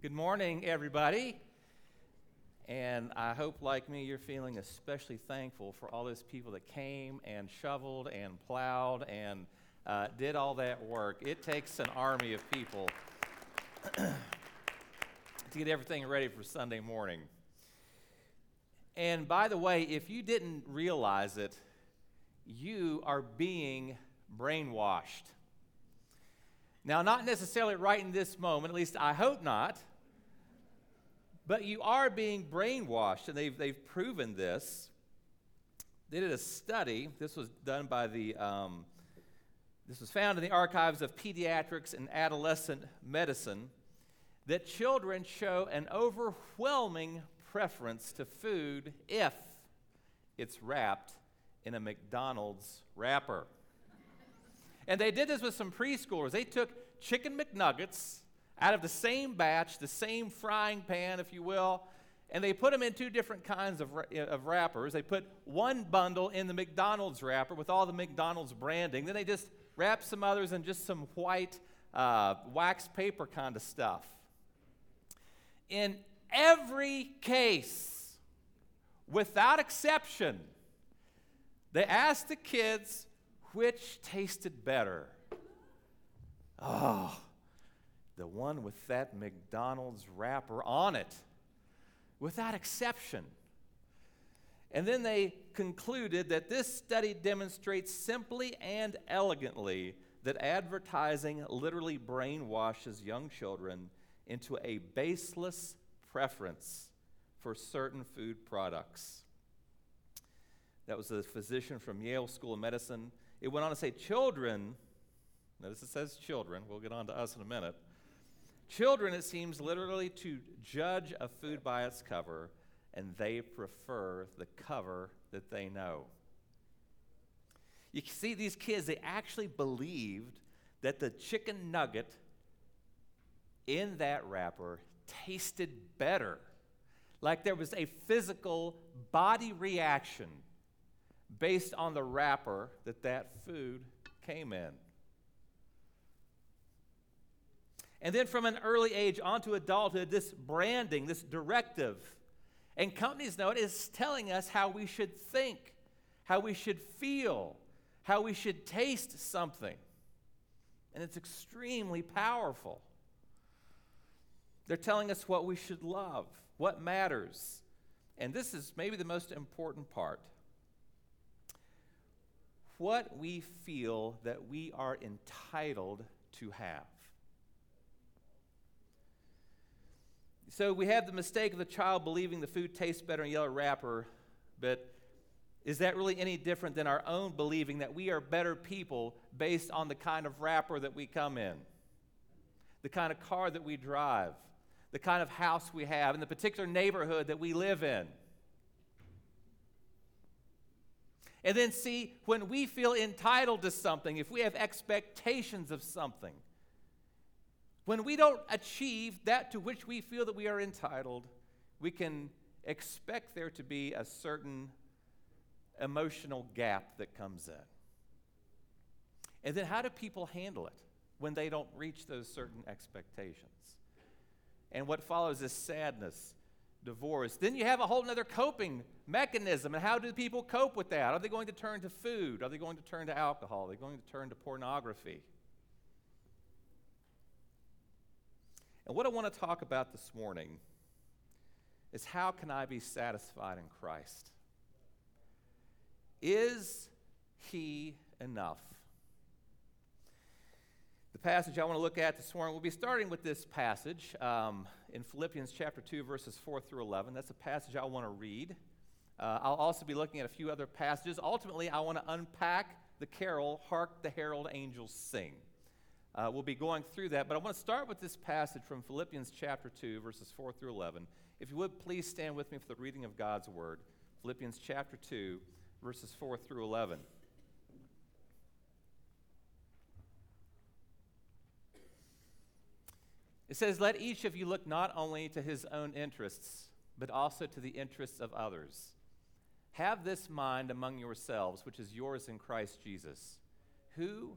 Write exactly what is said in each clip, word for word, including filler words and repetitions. Good morning, everybody, and I hope, like me, you're feeling especially thankful for all those people that came and shoveled and plowed and uh, did all that work. It takes an army of people to get everything ready for Sunday morning. And by the way, if you didn't realize it, you are being brainwashed. Now, not necessarily right in this moment, at least I hope not, but you are being brainwashed, and they've, they've proven this. They did a study. This was done by the, um, this was found in the Archives of Pediatrics and Adolescent Medicine, that children show an overwhelming preference to food if it's wrapped in a McDonald's wrapper. And they did this with some preschoolers. They took chicken McNuggets out of the same batch, the same frying pan, if you will, and they put them in two different kinds of, of wrappers. They put one bundle in the McDonald's wrapper with all the McDonald's branding. Then they just wrapped some others in just some white uh, wax paper kind of stuff. In every case, without exception, they asked the kids, which tasted better? Oh, the one with that McDonald's wrapper on it, without exception. And then they concluded that this study demonstrates simply and elegantly that advertising literally brainwashes young children into a baseless preference for certain food products. That was a physician from Yale School of Medicine. It went on to say, children, notice it says children, we'll get on to us in a minute. Children, it seems, literally to judge a food by its cover, and they prefer the cover that they know. You see, these kids, they actually believed that the chicken nugget in that wrapper tasted better. Like there was a physical body reaction based on the wrapper that that food came in. And then from an early age onto adulthood, this branding, this directive, and companies know it, is telling us how we should think, how we should feel, how we should taste something. And it's extremely powerful. They're telling us what we should love, what matters. And this is maybe the most important part. What we feel that we are entitled to have. So we have the mistake of the child believing the food tastes better in a yellow wrapper, but is that really any different than our own believing that we are better people based on the kind of wrapper that we come in, the kind of car that we drive, the kind of house we have, and the particular neighborhood that we live in? And then see, when we feel entitled to something, if we have expectations of something, when we don't achieve that to which we feel that we are entitled, we can expect there to be a certain emotional gap that comes in. And then how do people handle it when they don't reach those certain expectations? And what follows is sadness, divorce. Then you have a whole other coping mechanism. And how do people cope with that? Are they going to turn to food? Are they going to turn to alcohol? Are they going to turn to pornography? And what I want to talk about this morning is, how can I be satisfied in Christ? Is He enough? The passage I want to look at this morning, we'll be starting with this passage um, in Philippians chapter two, verses four through eleven. That's a passage I want to read. Uh, I'll also be looking at a few other passages. Ultimately, I want to unpack the carol, Hark the Herald Angels Sing. Uh, we'll be going through that, but I want to start with this passage from Philippians chapter two, verses four through eleven. If you would, please stand with me for the reading of God's word. Philippians chapter two, verses four through eleven. It says, let each of you look not only to his own interests, but also to the interests of others. Have this mind among yourselves, which is yours in Christ Jesus, who,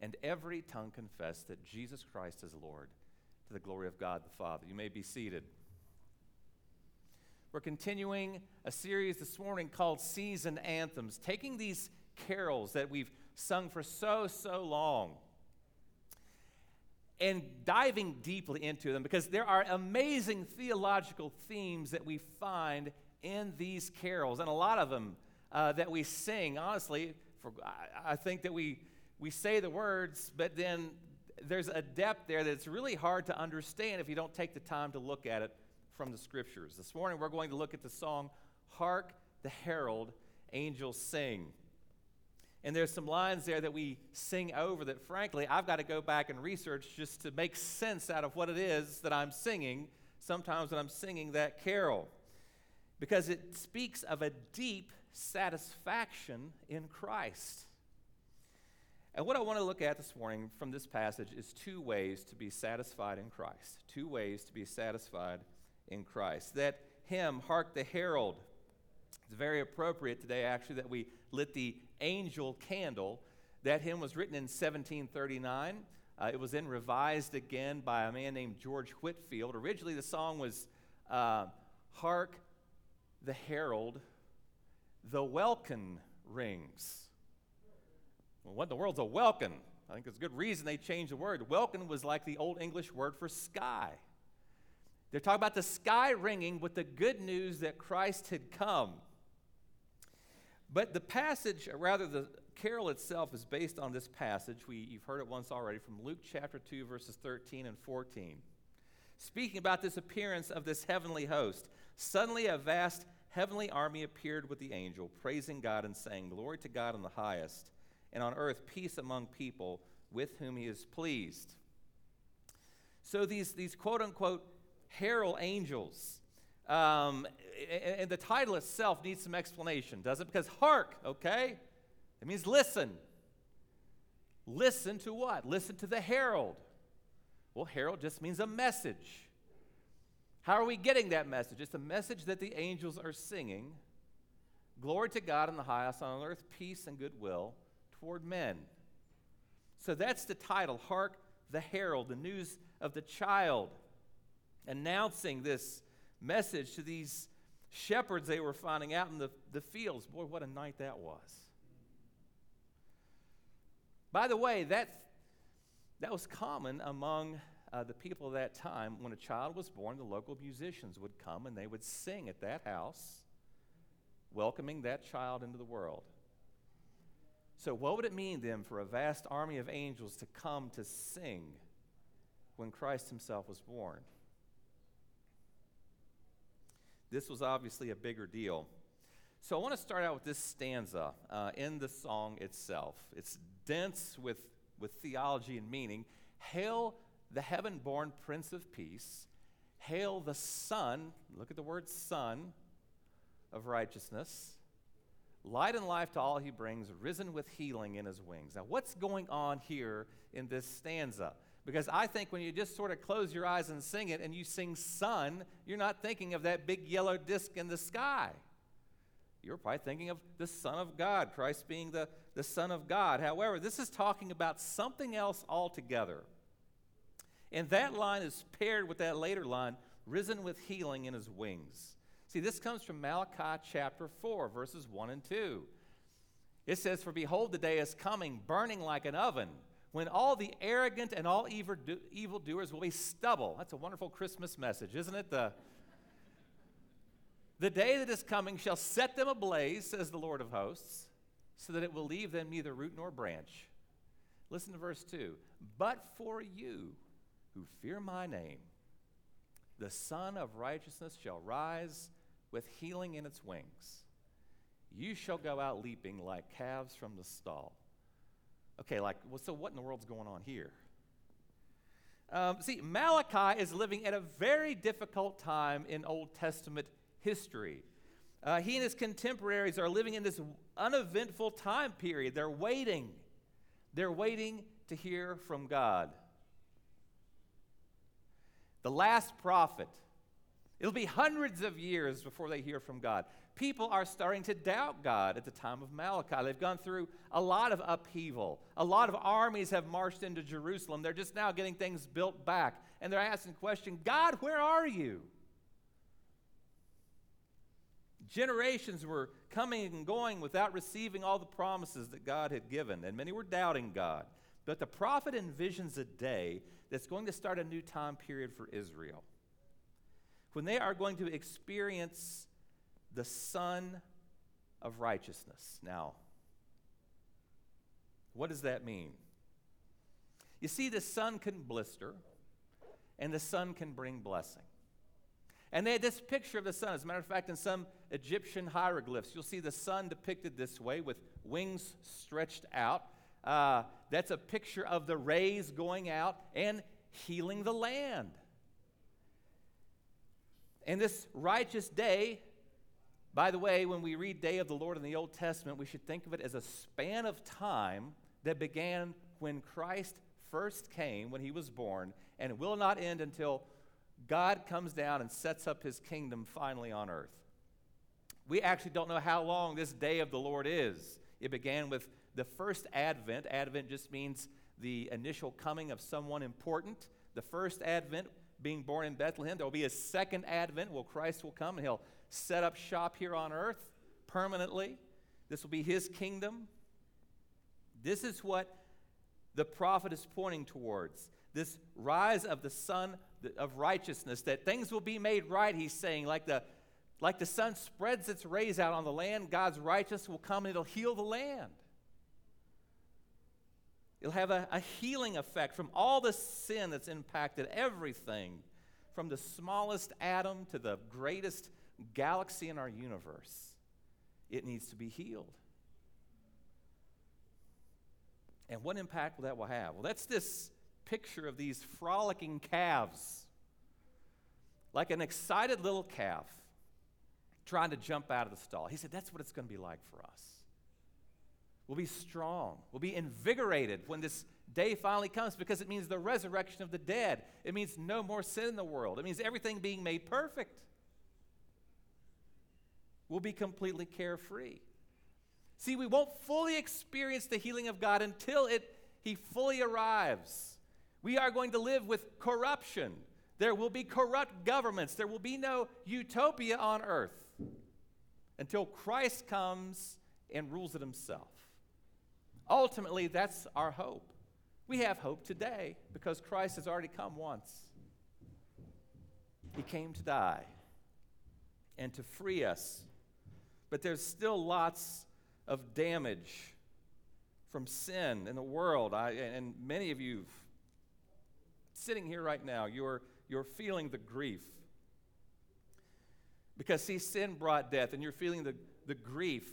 and every tongue confess that Jesus Christ is Lord, to the glory of God the Father. You may be seated. We're continuing a series this morning called Season Anthems, taking these carols that we've sung for so, so long and diving deeply into them, because there are amazing theological themes that we find in these carols, and a lot of them uh, that we sing, honestly, for, I, I think that we, we say the words, but then there's a depth there that's really hard to understand if you don't take the time to look at it from the Scriptures. This morning we're going to look at the song, Hark the Herald Angels Sing. And there's some lines there that we sing over that, frankly, I've got to go back and research just to make sense out of what it is that I'm singing sometimes when I'm singing that carol, because it speaks of a deep satisfaction in Christ. And what I want to look at this morning from this passage is two ways to be satisfied in Christ, two ways to be satisfied in Christ. That hymn, Hark the Herald, it's very appropriate today, actually, that we lit the angel candle. That hymn was written in seventeen thirty-nine. Uh, it was then revised again by a man named George Whitfield. Originally, the song was uh, Hark the Herald, the welkin rings. Well, what in the world's a welkin? I think there's a good reason they changed the word. Welkin was like the Old English word for sky. They're talking about the sky ringing with the good news that Christ had come. But the passage, or rather the carol itself, is based on this passage. We, you've heard it once already from Luke chapter two, verses thirteen and fourteen. Speaking about this appearance of this heavenly host, suddenly a vast heavenly army appeared with the angel, praising God and saying, "Glory to God in the highest, and on earth peace among people with whom he is pleased." So these, these quote-unquote herald angels, Um, and the title itself needs some explanation, doesn't it? Because hark, okay? It means listen. Listen to what? Listen to the herald. Well, herald just means a message. How are we getting that message? It's a message that the angels are singing. Glory to God in the highest, on earth peace and goodwill toward men. So that's the title, Hark the Herald, the news of the child, announcing this message to these shepherds they were finding out in the, the fields. Boy, what a night that was. By the way, that, that was common among uh, the people of that time. When a child was born, the local musicians would come and they would sing at that house, welcoming that child into the world. So what would it mean then for a vast army of angels to come to sing when Christ himself was born? This was obviously a bigger deal. So I want to start out with this stanza uh, in the song itself. It's dense with, with theology and meaning. Hail the heaven-born Prince of Peace. Hail the Son, look at the word Son, of righteousness. Light and life to all he brings, risen with healing in his wings. Now what's going on here in this stanza? Because I think when you just sort of close your eyes and sing it, and you sing sun, you're not thinking of that big yellow disc in the sky. You're probably thinking of the Son of God, Christ being the, the Son of God. However, this is talking about something else altogether. And that line is paired with that later line, risen with healing in his wings. See, this comes from Malachi chapter four, verses one and two. It says, "For behold, the day is coming, burning like an oven, when all the arrogant and all evil do- evildoers will be stubble." That's a wonderful Christmas message, isn't it? The, the day that is coming shall set them ablaze, says the Lord of hosts, so that it will leave them neither root nor branch. Listen to verse two. "But for you who fear my name, the Son of righteousness shall rise with healing in its wings. You shall go out leaping like calves from the stall." Okay, like, well, so what in the world's going on here? Um, see, Malachi is living at a very difficult time in Old Testament history. Uh, he and his contemporaries are living in this uneventful time period. They're waiting. They're waiting to hear from God. The last prophet. It'll be hundreds of years before they hear from God. People are starting to doubt God at the time of Malachi. They've gone through a lot of upheaval. A lot of armies have marched into Jerusalem. They're just now getting things built back. And they're asking the question, God, where are you? Generations were coming and going without receiving all the promises that God had given, and many were doubting God. But the prophet envisions a day that's going to start a new time period for Israel, when they are going to experience the Son of Righteousness. Now, what does that mean? You see, the sun can blister, and the sun can bring blessing. And they had this picture of the sun. As a matter of fact, in some Egyptian hieroglyphs, you'll see the sun depicted this way with wings stretched out. Uh, that's a picture of the rays going out and healing the land. And this righteous day, by the way, when we read Day of the Lord in the Old Testament, we should think of it as a span of time that began when Christ first came, when he was born, and it will not end until God comes down and sets up his kingdom finally on earth. We actually don't know how long this day of the Lord is. It began with the first advent. Advent just means the initial coming of someone important. The first advent being born in Bethlehem. There will be a second advent where Christ will come and he'll set up shop here on earth permanently. This will be his kingdom. This is what the prophet is pointing towards. This rise of the sun of righteousness, that things will be made right, he's saying. Like the, like the sun spreads its rays out on the land, God's righteousness will come and it'll heal the land. It'll have a, a healing effect from all the sin that's impacted everything, from the smallest atom to the greatest galaxy in our universe. It needs to be healed. And what impact will that will have? Well, that's this picture of these frolicking calves, like an excited little calf trying to jump out of the stall. He said, that's what it's going to be like for us. We'll be strong. We'll be invigorated when this day finally comes, because it means the resurrection of the dead. It means no more sin in the world. It means everything being made perfect. We'll be completely carefree. See, we won't fully experience the healing of God until it he fully arrives. We are going to live with corruption. There will be corrupt governments. There will be no utopia on earth until Christ comes and rules it himself. Ultimately, that's our hope. We have hope today because Christ has already come once. He came to die and to free us. But there's still lots of damage from sin in the world. I, and many of you sitting here right now, you're, you're feeling the grief. Because, see, sin brought death, and you're feeling the, the grief.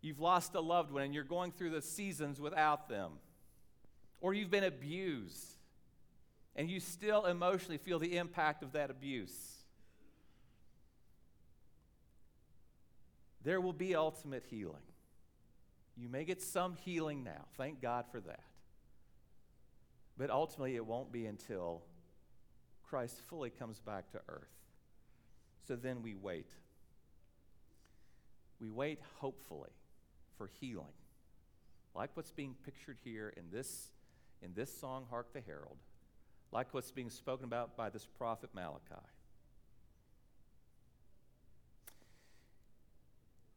You've lost a loved one, and you're going through the seasons without them. Or you've been abused, and you still emotionally feel the impact of that abuse. There will be ultimate healing. You may get some healing now. Thank God for that. But ultimately, it won't be until Christ fully comes back to earth. So then we wait. We wait, hopefully, for healing, like what's being pictured here in this, in this song, Hark the Herald, like what's being spoken about by this prophet Malachi.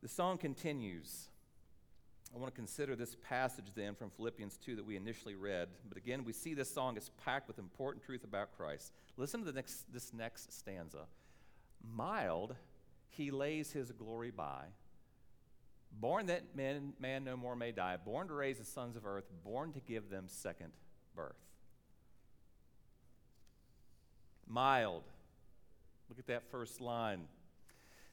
The song continues. I want to consider this passage then from Philippians two that we initially read. But again, we see this song is packed with important truth about Christ. Listen to the next, this next stanza. Mild, he lays his glory by. Born that man, man no more may die. Born to raise the sons of earth. Born to give them second birth. Mild. Look at that first line.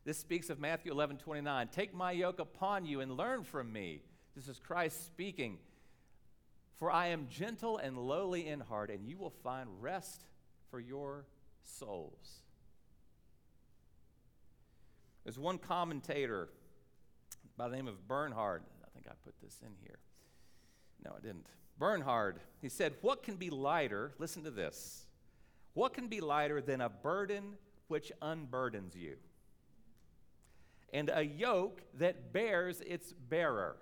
This speaks of Matthew eleven twenty-nine. Take my yoke upon you and learn from me. This is Christ speaking. For I am gentle and lowly in heart, and you will find rest for your souls. There's one commentator by the name of Bernhard. I think I put this in here. No, I didn't. Bernhard, he said, what can be lighter, listen to this, what can be lighter than a burden which unburdens you, and a yoke that bears its bearer?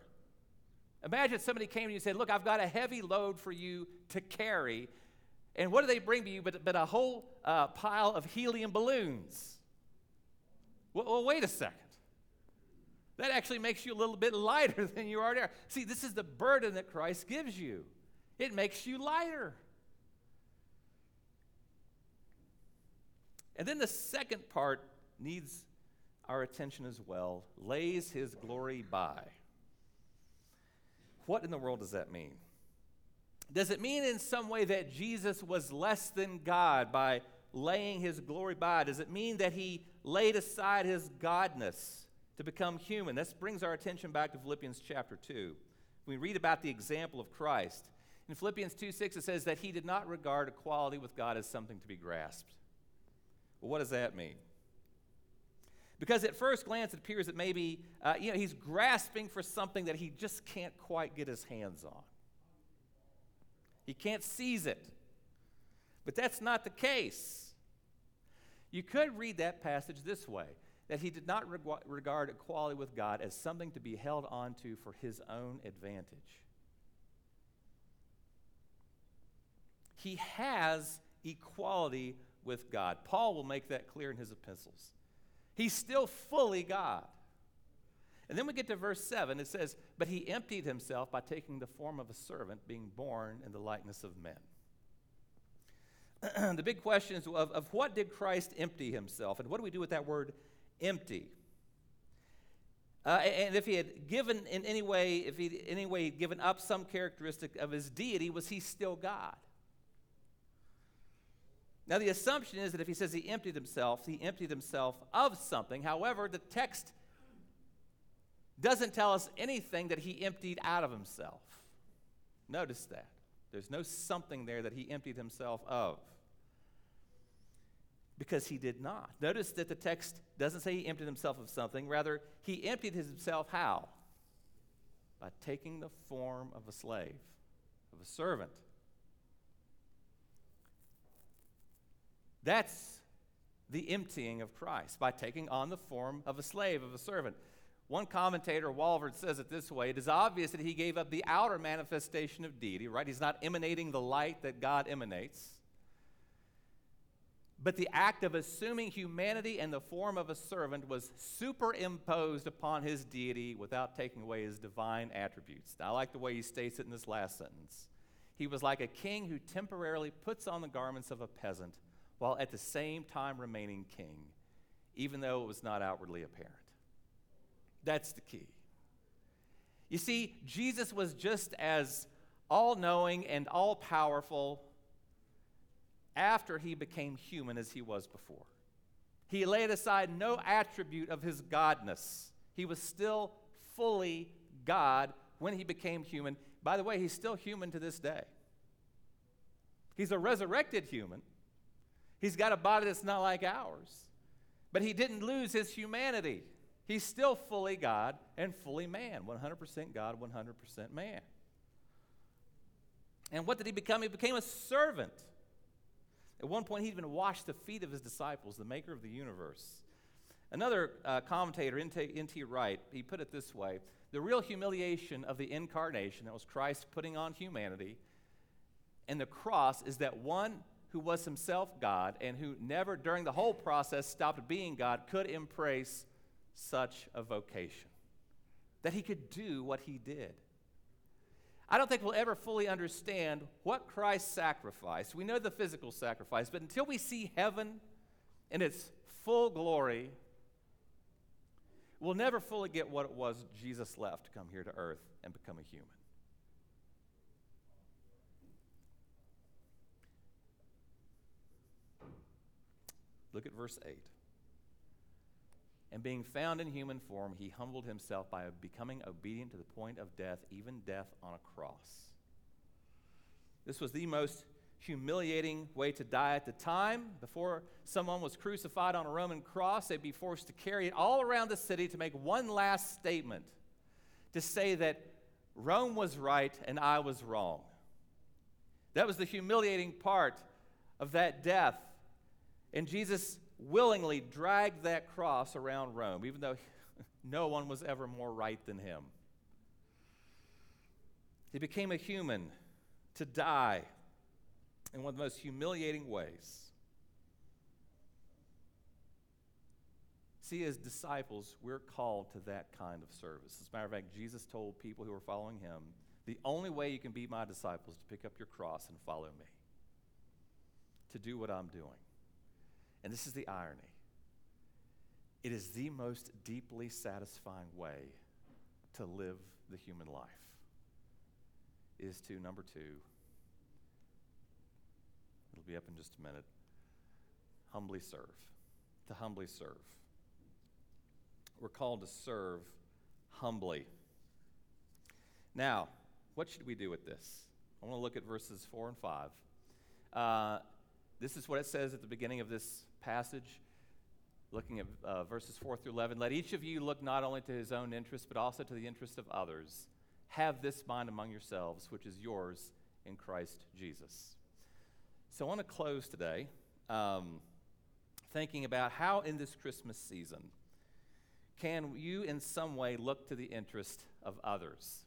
Imagine somebody came to you and said, look, I've got a heavy load for you to carry. And what do they bring to you but, but a whole uh, pile of helium balloons? Well, well, wait a second. That actually makes you a little bit lighter than you already are. See, this is the burden that Christ gives you. It makes you lighter. And then the second part needs our attention as well. Lays his glory by. What in the world does that mean? Does it mean in some way that Jesus was less than God by laying his glory by? Does it mean that he laid aside his godness to become human? This brings our attention back to Philippians chapter two. We read about the example of Christ. In Philippians two six, it says that he did not regard equality with God as something to be grasped. Well, what does that mean? Because at first glance, it appears that maybe uh, you know, he's grasping for something that he just can't quite get his hands on. He can't seize it. But that's not the case. You could read that passage this way, that he did not reg- regard equality with God as something to be held onto for his own advantage. He has equality with God. Paul will make that clear in his epistles. He's still fully God. And then we get to verse seven. It says, but he emptied himself by taking the form of a servant, being born in the likeness of men. The big question is, of, of what did Christ empty himself? And what do we do with that word empty? Uh, and if he had given in any way, if he in any way given up some characteristic of his deity, was he still God? Now, the assumption is that if he says he emptied himself, he emptied himself of something. However, the text doesn't tell us anything that he emptied out of himself. Notice that. There's no something there that he emptied himself of, because he did not. Notice that the text doesn't say he emptied himself of something. Rather, he emptied himself how? By taking the form of a slave, of a servant. That's the emptying of Christ, by taking on the form of a slave, of a servant. One commentator, Walvoord, says it this way. It is obvious that he gave up the outer manifestation of deity, right? He's not emanating the light that God emanates. But the act of assuming humanity and the form of a servant was superimposed upon his deity without taking away his divine attributes. Now, I like the way he states it in this last sentence. He was like a king who temporarily puts on the garments of a peasant, while at the same time remaining king, even though it was not outwardly apparent. That's the key. You see, Jesus was just as all-knowing and all-powerful after he became human as he was before. He laid aside no attribute of his godness. He was still fully God when he became human. By the way, he's still human to this day. He's a resurrected human. He's got a body that's not like ours. But he didn't lose his humanity. He's still fully God and fully man, one hundred percent God, one hundred percent man. And what did he become? He became a servant. At one point, he even washed the feet of his disciples, the maker of the universe. Another uh, commentator, N T Wright, he put it this way. The real humiliation of the incarnation, that was Christ putting on humanity, and the cross, is that one who was himself God and who never during the whole process stopped being God could embrace such a vocation, that he could do what he did. I don't think we'll ever fully understand what Christ sacrificed. We know the physical sacrifice, but until we see heaven in its full glory, we'll never fully get what it was Jesus left to come here to earth and become a human. Look at verse eight. And being found in human form, he humbled himself by becoming obedient to the point of death, even death on a cross. This was the most humiliating way to die at the time. Before someone was crucified on a Roman cross, they'd be forced to carry it all around the city to make one last statement, to say that Rome was right and I was wrong. That was the humiliating part of that death. And Jesus willingly dragged that cross around Rome, even though no one was ever more right than him. He became a human to die in one of the most humiliating ways. See, as disciples, we're called to that kind of service. As a matter of fact, Jesus told people who were following him, the only way you can be my disciples is to pick up your cross and follow me, to do what I'm doing. And this is the irony. It is the most deeply satisfying way to live the human life, is to, number two, it'll be up in just a minute, humbly serve, to humbly serve. We're called to serve humbly. Now, what should we do with this? I want to look at verses four and five. Uh, this is what it says at the beginning of this passage, looking at uh, verses four through eleven. Let each of you look not only to his own interest, but also to the interest of others. Have this mind among yourselves, which is yours in Christ Jesus. So I want to close today um, thinking about how in this Christmas season can you in some way look to the interest of others.